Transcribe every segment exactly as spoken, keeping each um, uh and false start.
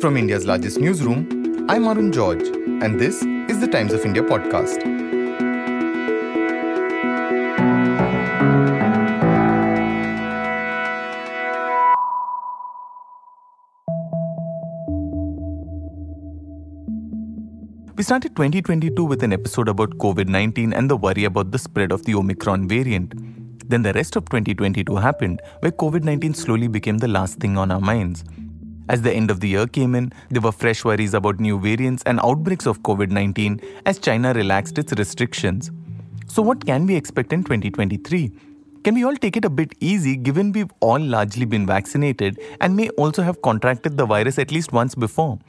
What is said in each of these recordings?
From India's largest newsroom, I'm Arun George, and this is the Times of India podcast. We started twenty twenty-two with an episode about covid nineteen and the worry about the spread of the Omicron variant. Then the rest of twenty twenty-two happened, where covid nineteen slowly became the last thing on our minds. As the end of the year came in, there were fresh worries about new variants and outbreaks of covid nineteen as China relaxed its restrictions. So what can we expect in twenty twenty-three? Can we all take it a bit easy given we've all largely been vaccinated and may also have contracted the virus at least once before?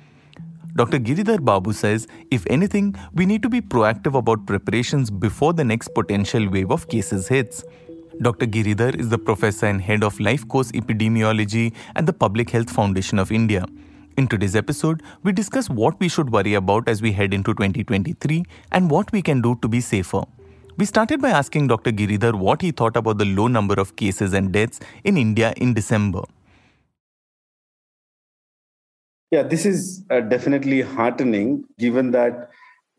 Doctor Giridhar Babu says, if anything, we need to be proactive about preparations before the next potential wave of cases hits. Doctor Giridhar is the professor and head of Life Course Epidemiology at the Public Health Foundation of India. In today's episode, we discuss what we should worry about as we head into twenty twenty-three and what we can do to be safer. We started by asking Doctor Giridhar what he thought about the low number of cases and deaths in India in December. Yeah, this is uh, definitely heartening given that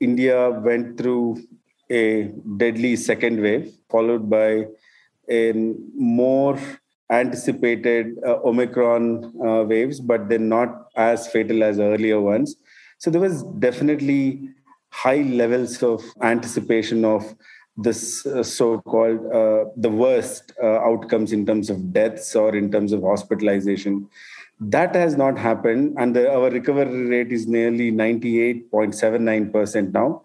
India went through a deadly second wave followed by a more anticipated uh, Omicron uh, waves, but they're not as fatal as earlier ones. So there was definitely high levels of anticipation of this uh, so-called uh, the worst uh, outcomes in terms of deaths or in terms of hospitalization. That has not happened, and the, our recovery rate is nearly ninety-eight point seven nine percent now.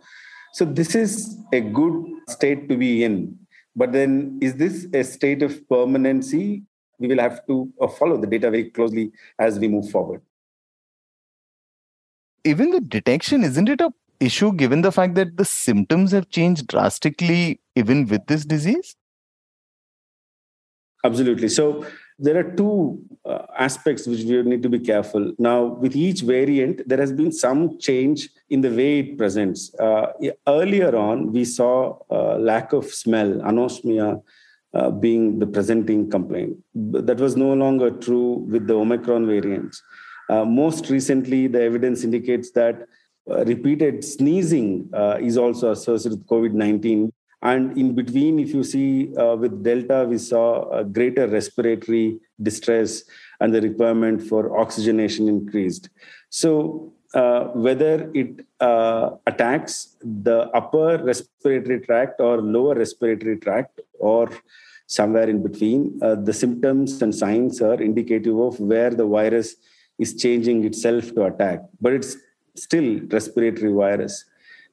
So this is a good state to be in. But then, is this a state of permanency? We will have to follow the data very closely as we move forward. Even the detection, isn't it an issue given the fact that the symptoms have changed drastically even with this disease? Absolutely. So there are two uh, aspects which we need to be careful. Now, with each variant, there has been some change in the way it presents. Uh, earlier on, we saw uh, lack of smell, anosmia uh, being the presenting complaint. That was no longer true with the Omicron variants. Uh, most recently, the evidence indicates that uh, repeated sneezing uh, is also associated with covid nineteen. And in between, if you see uh, with Delta, we saw a greater respiratory distress and the requirement for oxygenation increased. So uh, whether it uh, attacks the upper respiratory tract or lower respiratory tract or somewhere in between, uh, the symptoms and signs are indicative of where the virus is changing itself to attack. But it's still respiratory virus.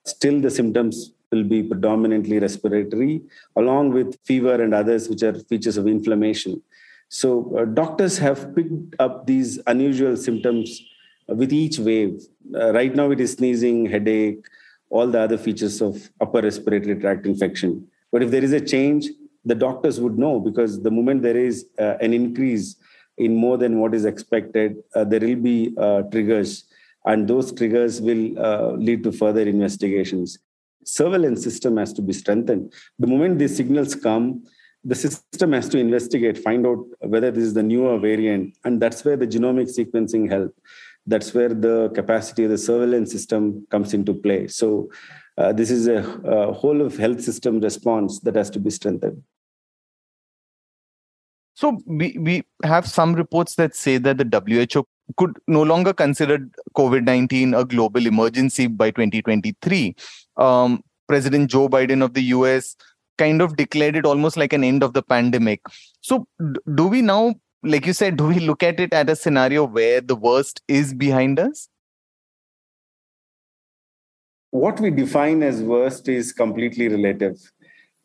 Still the symptoms will be predominantly respiratory, along with fever and others, which are features of inflammation. So uh, doctors have picked up these unusual symptoms with each wave. Uh, right now, it is sneezing, headache, all the other features of upper respiratory tract infection. But if there is a change, the doctors would know, because the moment there is uh, an increase in more than what is expected, uh, there will be uh, triggers, and those triggers will uh, lead to further investigations. Surveillance system has to be strengthened. The moment these signals come, the system has to investigate, find out whether this is the newer variant. And that's where the genomic sequencing helps. That's where the capacity of the surveillance system comes into play. So uh, this is a, a whole of health system response that has to be strengthened. So we, we have some reports that say that the W H O could no longer consider covid nineteen a global emergency by twenty twenty-three. Um, President Joe Biden of the U S kind of declared it almost like an end of the pandemic. So do we now, like you said, do we look at it at a scenario where the worst is behind us? What we define as worst is completely relative.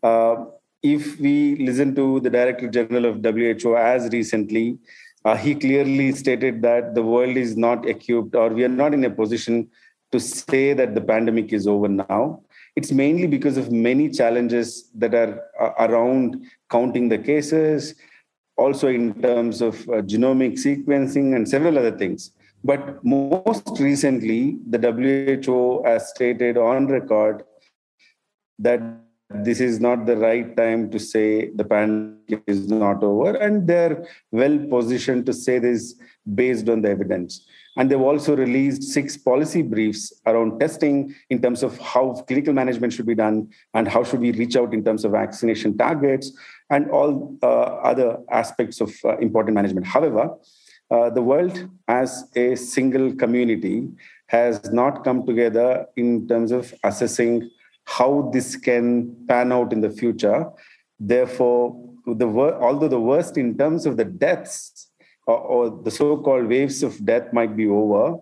Uh, if we listen to the Director General of W H O as recently, uh, he clearly stated that the world is not equipped, or we are not in a position to say that the pandemic is over now. It's mainly because of many challenges that are around counting the cases, also in terms of genomic sequencing and several other things. But most recently, the W H O has stated on record that this is not the right time to say the pandemic is not over, and they're well positioned to say this based on the evidence. And they've also released six policy briefs around testing in terms of how clinical management should be done and how should we reach out in terms of vaccination targets and all uh, other aspects of uh, important management. However, uh, the world as a single community has not come together in terms of assessing how this can pan out in the future. Therefore, the wor- although the worst in terms of the deaths or, or the so-called waves of death might be over,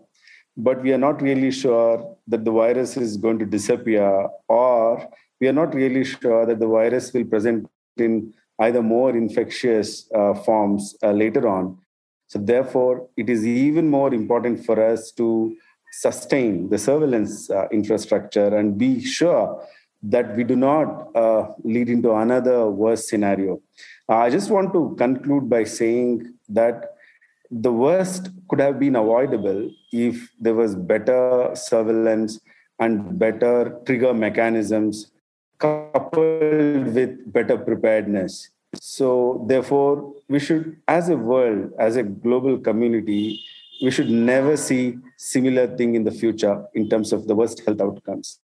but we are not really sure that the virus is going to disappear, or we are not really sure that the virus will present in either more infectious uh, forms uh, later on. So therefore, it is even more important for us to sustain the surveillance uh, infrastructure and be sure that we do not uh, lead into another worse scenario. Uh, I just want to conclude by saying that the worst could have been avoidable if there was better surveillance and better trigger mechanisms coupled with better preparedness. So therefore, we should, as a world, as a global community, we should never see similar thing in the future in terms of the worst health outcomes.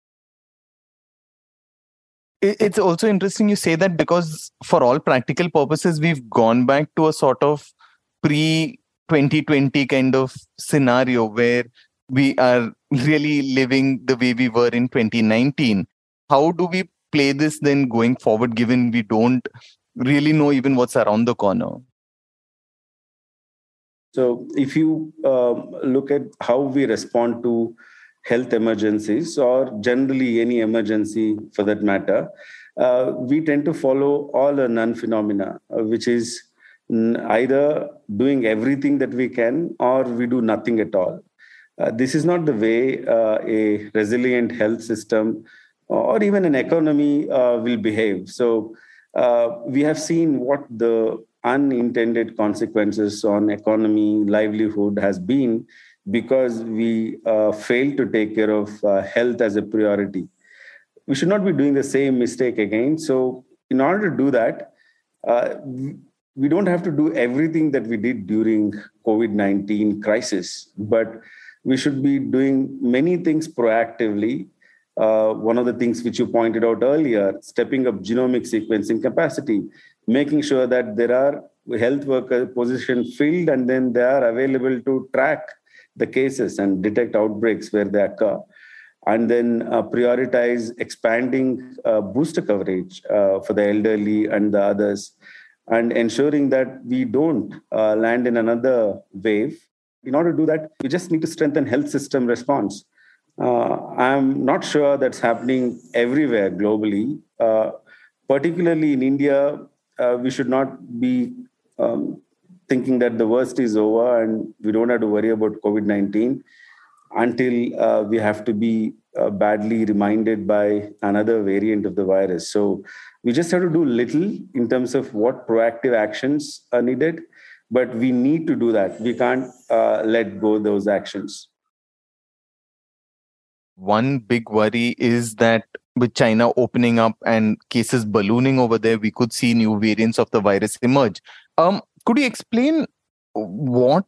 It's also interesting you say that, because for all practical purposes, we've gone back to a sort of pre twenty twenty kind of scenario where we are really living the way we were in twenty nineteen. How do we play this then going forward, given we don't really know even what's around the corner? So if you uh, look at how we respond to health emergencies, or generally any emergency for that matter, uh, we tend to follow all or none phenomena, which is either doing everything that we can or we do nothing at all. Uh, this is not the way uh, a resilient health system or even an economy uh, will behave. So uh, we have seen what the unintended consequences on economy, livelihood has been, because we uh, failed to take care of uh, health as a priority. We should not be doing the same mistake again. So in order to do that, uh, we don't have to do everything that we did during covid nineteen crisis, but we should be doing many things proactively. Uh, one of the things which you pointed out earlier, stepping up genomic sequencing capacity, making sure that there are health worker positions filled and then they are available to track the cases and detect outbreaks where they occur, and then uh, prioritize expanding uh, booster coverage uh, for the elderly and the others, and ensuring that we don't uh, land in another wave. In order to do that, we just need to strengthen health system response. Uh, I'm not sure that's happening everywhere globally, uh, particularly in India. Uh, we should not be um, thinking that the worst is over and we don't have to worry about covid nineteen until uh, we have to be uh, badly reminded by another variant of the virus. So we just have to do little in terms of what proactive actions are needed, but we need to do that. We can't uh, let go of those actions. One big worry is that with China opening up and cases ballooning over there, we could see new variants of the virus emerge. Um, could you explain what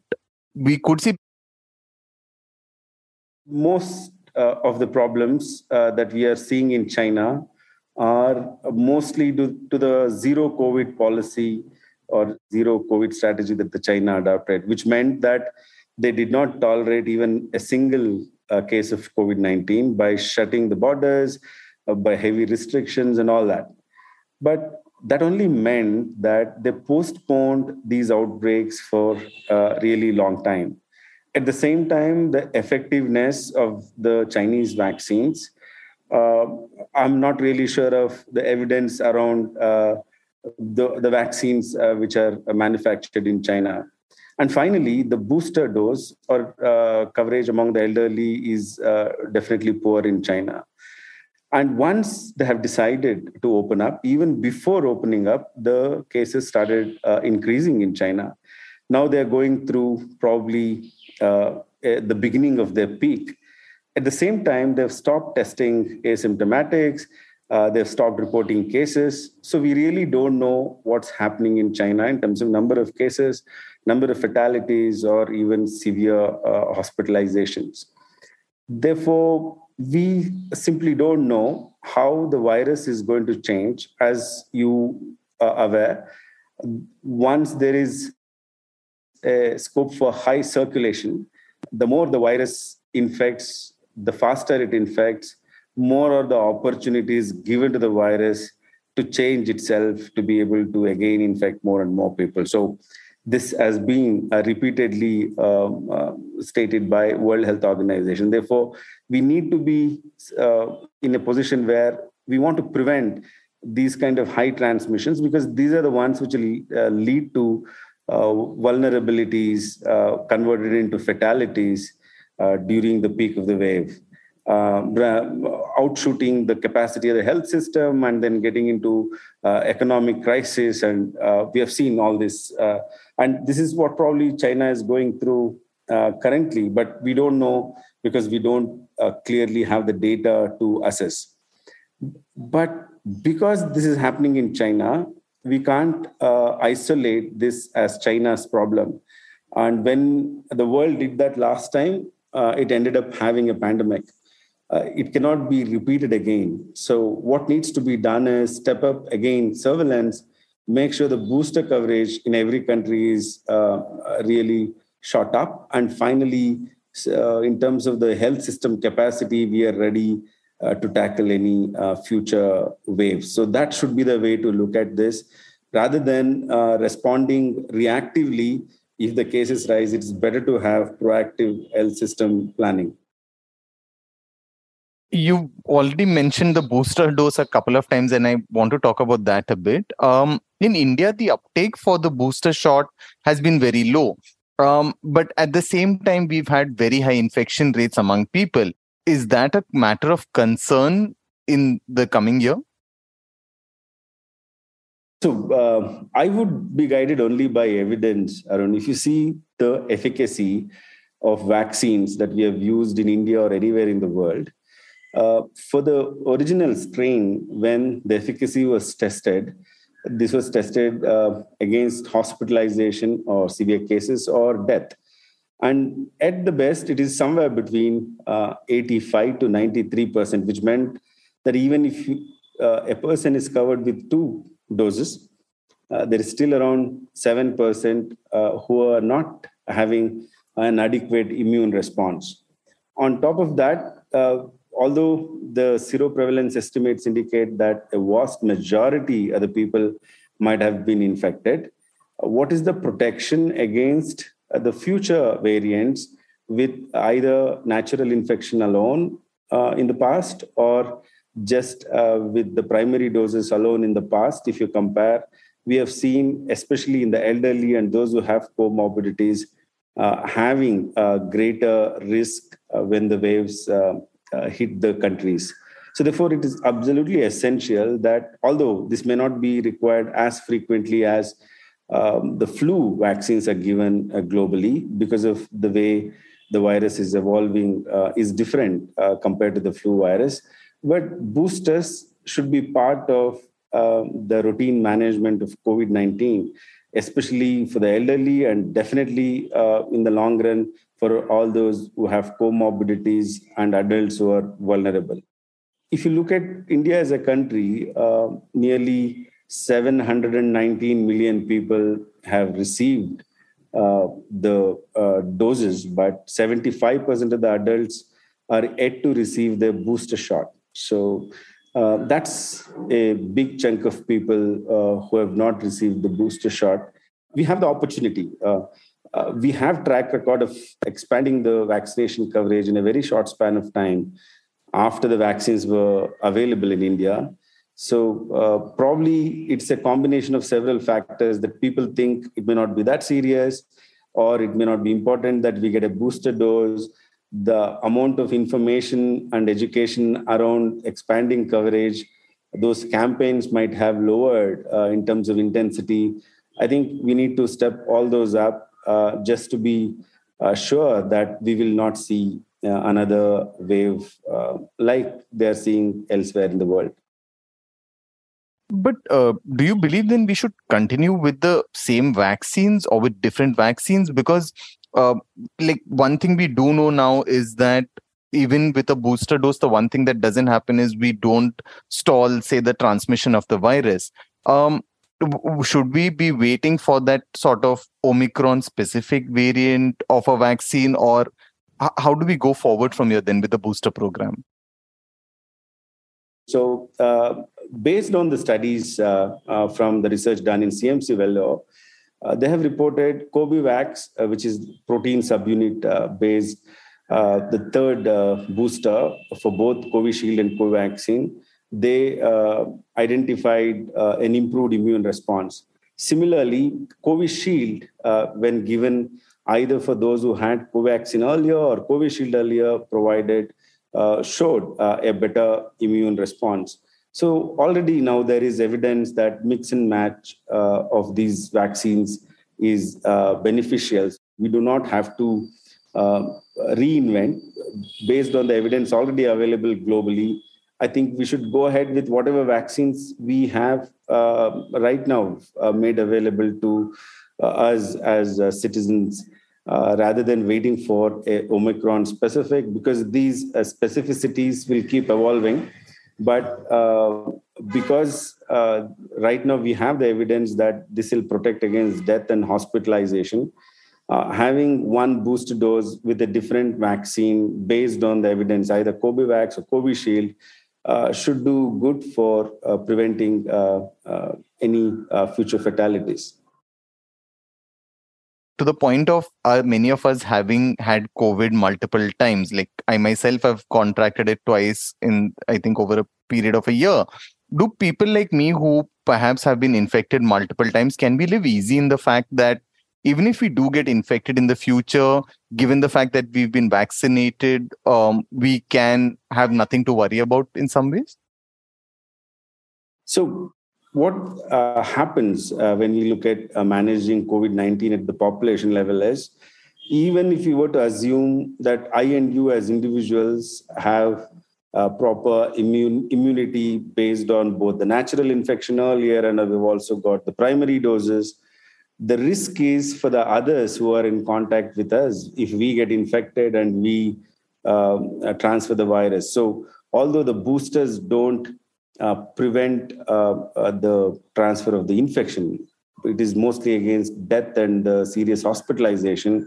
we could see? Most uh, of the problems uh, that we are seeing in China are mostly due to the zero COVID policy or zero COVID strategy that the China adopted, which meant that they did not tolerate even a single a case of covid nineteen by shutting the borders, uh, by heavy restrictions and all that. But that only meant that they postponed these outbreaks for a really long time. At the same time, the effectiveness of the Chinese vaccines, uh, I'm not really sure of the evidence around uh, the, the vaccines uh, which are manufactured in China. And finally, the booster dose or uh, coverage among the elderly is uh, definitely poor in China. And once they have decided to open up, even before opening up, the cases started uh, increasing in China. Now they're going through probably uh, the beginning of their peak. At the same time, they've stopped testing asymptomatics Uh, they've stopped reporting cases. So we really don't know what's happening in China in terms of number of cases, number of fatalities, or even severe uh, hospitalizations. Therefore, we simply don't know how the virus is going to change. As you are aware, once there is a scope for high circulation, the more the virus infects, the faster it infects, more are the opportunities given to the virus to change itself, to be able to again infect more and more people. So this has been uh, repeatedly um, uh, stated by World Health Organization. Therefore, we need to be uh, in a position where we want to prevent these kind of high transmissions, because these are the ones which will uh, lead to uh, vulnerabilities uh, converted into fatalities uh, during the peak of the wave. Uh, outshooting the capacity of the health system and then getting into uh, economic crisis. And uh, we have seen all this. Uh, and this is what probably China is going through uh, currently, but we don't know because we don't uh, clearly have the data to assess. But because this is happening in China, we can't uh, isolate this as China's problem. And when the world did that last time, uh, it ended up having a pandemic. Uh, it cannot be repeated again. So what needs to be done is step up again surveillance, make sure the booster coverage in every country is uh, really shot up. And finally, uh, in terms of the health system capacity, we are ready uh, to tackle any uh, future waves. So that should be the way to look at this. Rather than uh, responding reactively, if the cases rise, it's better to have proactive health system planning. You already mentioned the booster dose a couple of times, and I want to talk about that a bit. Um, in India, the uptake for the booster shot has been very low. Um, but at the same time, we've had very high infection rates among people. Is that a matter of concern in the coming year? So uh, I would be guided only by evidence, Arun. If you see the efficacy of vaccines that we have used in India or anywhere in the world, Uh, for the original strain, when the efficacy was tested, this was tested uh, against hospitalization or severe cases or death. And at the best, it is somewhere between uh, eighty-five to ninety-three percent, which meant that even if you, uh, a person is covered with two doses, uh, there is still around seven percent uh, who are not having an adequate immune response. On top of that, uh, although the seroprevalence estimates indicate that a vast majority of the people might have been infected, what is the protection against the future variants with either natural infection alone uh, in the past or just uh, with the primary doses alone in the past? If you compare, we have seen, especially in the elderly and those who have comorbidities, uh, having a greater risk uh, when the waves uh, Uh, hit the countries. So therefore, it is absolutely essential that, although this may not be required as frequently as um, the flu vaccines are given uh, globally because of the way the virus is evolving uh, is different uh, compared to the flu virus, but boosters should be part of uh, the routine management of COVID nineteen, especially for the elderly and definitely uh, in the long run for all those who have comorbidities and adults who are vulnerable. If you look at India as a country, uh, nearly seven hundred nineteen million people have received uh, the uh, doses, but seventy-five percent of the adults are yet to receive their booster shot. So uh, that's a big chunk of people uh, who have not received the booster shot. We have the opportunity. Uh, Uh, we have track record of expanding the vaccination coverage in a very short span of time after the vaccines were available in India. So uh, probably it's a combination of several factors that people think it may not be that serious, or it may not be important that we get a booster dose. The amount of information and education around expanding coverage, those campaigns might have lowered uh, in terms of intensity. I think we need to step all those up, Uh, just to be uh, sure that we will not see uh, another wave uh, like they're seeing elsewhere in the world. But uh, do you believe then we should continue with the same vaccines or with different vaccines? Because uh, like one thing we do know now is that even with a booster dose, the one thing that doesn't happen is we don't stall, say, the transmission of the virus. Um, should we be waiting for that sort of Omicron specific variant of a vaccine, or h- how do we go forward from here then with the booster program? So uh, based on the studies uh, uh, from the research done in C M C Vellore, uh, they have reported Corbevax, uh, which is protein subunit uh, based, uh, the third uh, booster for both Covishield and Covaxin. They uh, identified uh, an improved immune response. Similarly, Covishield, uh, when given either for those who had Covaxin earlier or Covishield earlier, provided Uh, showed uh, a better immune response. So already now there is evidence that mix and match uh, of these vaccines is uh, beneficial. We do not have to uh, reinvent. Based on the evidence already available globally, I think we should go ahead with whatever vaccines we have uh, right now uh, made available to uh, us as uh, citizens. Uh, rather than waiting for a Omicron specific, because these uh, specificities will keep evolving. But uh, because uh, right now we have the evidence that this will protect against death and hospitalization, uh, having one booster dose with a different vaccine based on the evidence, either Covax or Covishield, uh, should do good for uh, preventing uh, uh, any uh, future fatalities. To the point of uh, many of us having had COVID multiple times. Like I myself have contracted it twice in, I think, over a period of a year. Do people like me who perhaps have been infected multiple times, can we live easy in the fact that even if we do get infected in the future, given the fact that we've been vaccinated, um, we can have nothing to worry about in some ways? So what uh, happens uh, when we look at uh, managing COVID nineteen at the population level is, even if you were to assume that I and you as individuals have uh, proper immune immunity based on both the natural infection earlier and we've also got the primary doses, the risk is for the others who are in contact with us if we get infected and we uh, transfer the virus. So although the boosters don't Uh, prevent uh, uh, the transfer of the infection, it is mostly against death and uh, serious hospitalization.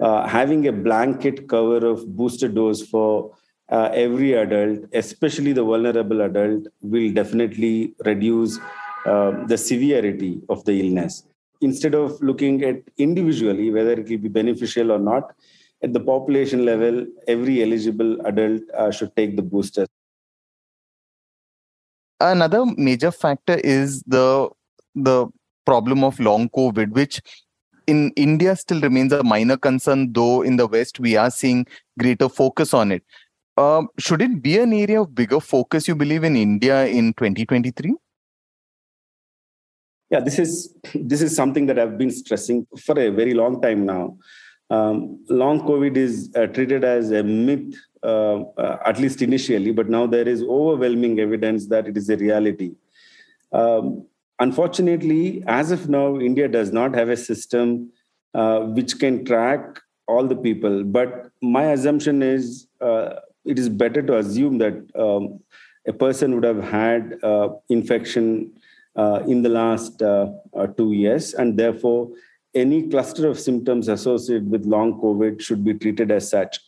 Uh, having a blanket cover of booster dose for uh, every adult, especially the vulnerable adult, will definitely reduce uh, the severity of the illness. Instead of looking at individually whether it will be beneficial or not, at the population level, every eligible adult uh, should take the booster. Another major factor is the the problem of long COVID, which in India still remains a minor concern, though in the West we are seeing greater focus on it. Uh, should it be an area of bigger focus, you believe, in India in twenty twenty-three? Yeah, this is this is something that I've been stressing for a very long time now. Um, long COVID is uh, treated as a myth, Uh, uh, at least initially, but now there is overwhelming evidence that it is a reality. Um, unfortunately, as of now, India does not have a system uh, which can track all the people. But my assumption is uh, it is better to assume that um, a person would have had uh, infection uh, in the last uh, uh, two years, and therefore any cluster of symptoms associated with long COVID should be treated as such.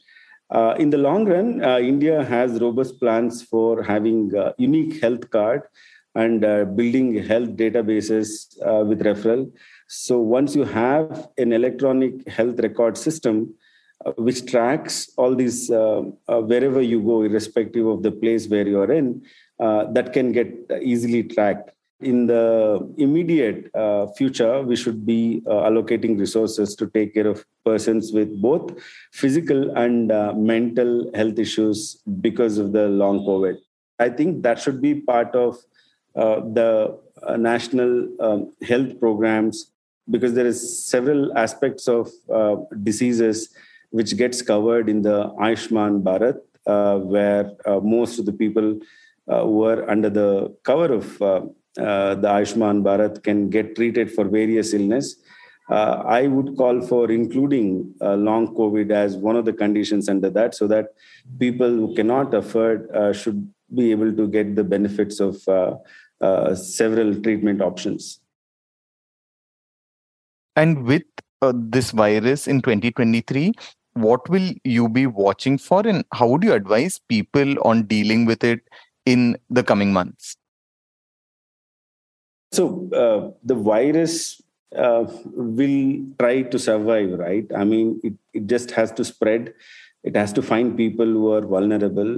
Uh, in the long run, uh, India has robust plans for having a unique health card and uh, building health databases uh, with referral. So once you have an electronic health record system, uh, which tracks all these uh, uh, wherever you go, irrespective of the place where you are in, uh, that can get easily tracked. In the immediate uh, future, we should be uh, allocating resources to take care of persons with both physical and uh, mental health issues because of the long COVID. I think that should be part of uh, the uh, national um, health programs, because there is several aspects of uh, diseases which gets covered in the Ayushman Bharat, uh, where uh, most of the people uh, were under the cover of uh, uh, the Ayushman Bharat can get treated for various illness. Uh, I would call for including uh, long COVID as one of the conditions under that, so that people who cannot afford uh, should be able to get the benefits of uh, uh, several treatment options. And with uh, this virus in twenty twenty-three, what will you be watching for, and how would you advise people on dealing with it in the coming months? So uh, the virus Uh, will try to survive, right? I mean, it, it just has to spread. It has to find people who are vulnerable,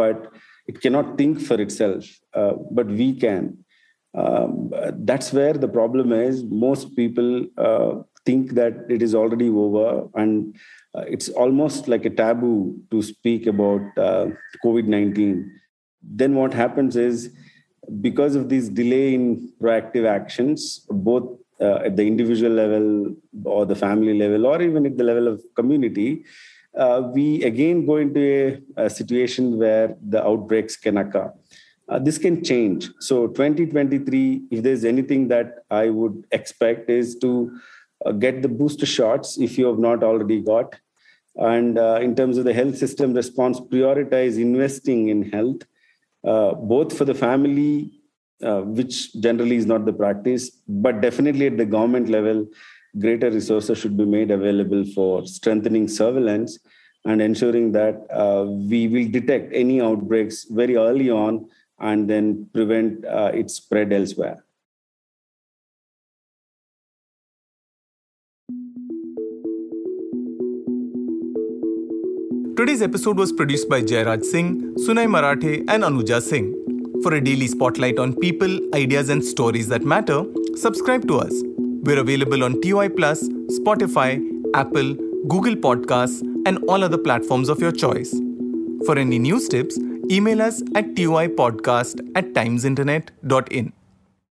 but it cannot think for itself, uh, but we can. Um, that's where the problem is. Most people uh, think that it is already over, and uh, it's almost like a taboo to speak about uh, COVID nineteen. Then what happens is, because of this delay in proactive actions, both Uh, at the individual level or the family level, or even at the level of community, uh, we again go into a, a situation where the outbreaks can occur. Uh, this can change. So twenty twenty-three, if there's anything that I would expect, is to uh, get the booster shots if you have not already got. And uh, in terms of the health system response, prioritize investing in health, uh, both for the family, Uh, which generally is not the practice, but definitely at the government level, greater resources should be made available for strengthening surveillance and ensuring that uh, we will detect any outbreaks very early on and then prevent uh, its spread elsewhere. Today's episode was produced by Jairaj Singh, Sunai Marathe, and Anuja Singh. For a daily spotlight on people, ideas and stories that matter, subscribe to us. We're available on T O I plus, Spotify, Apple, Google Podcasts and all other platforms of your choice. For any news tips, email us at toipodcast at timesinternet dot in.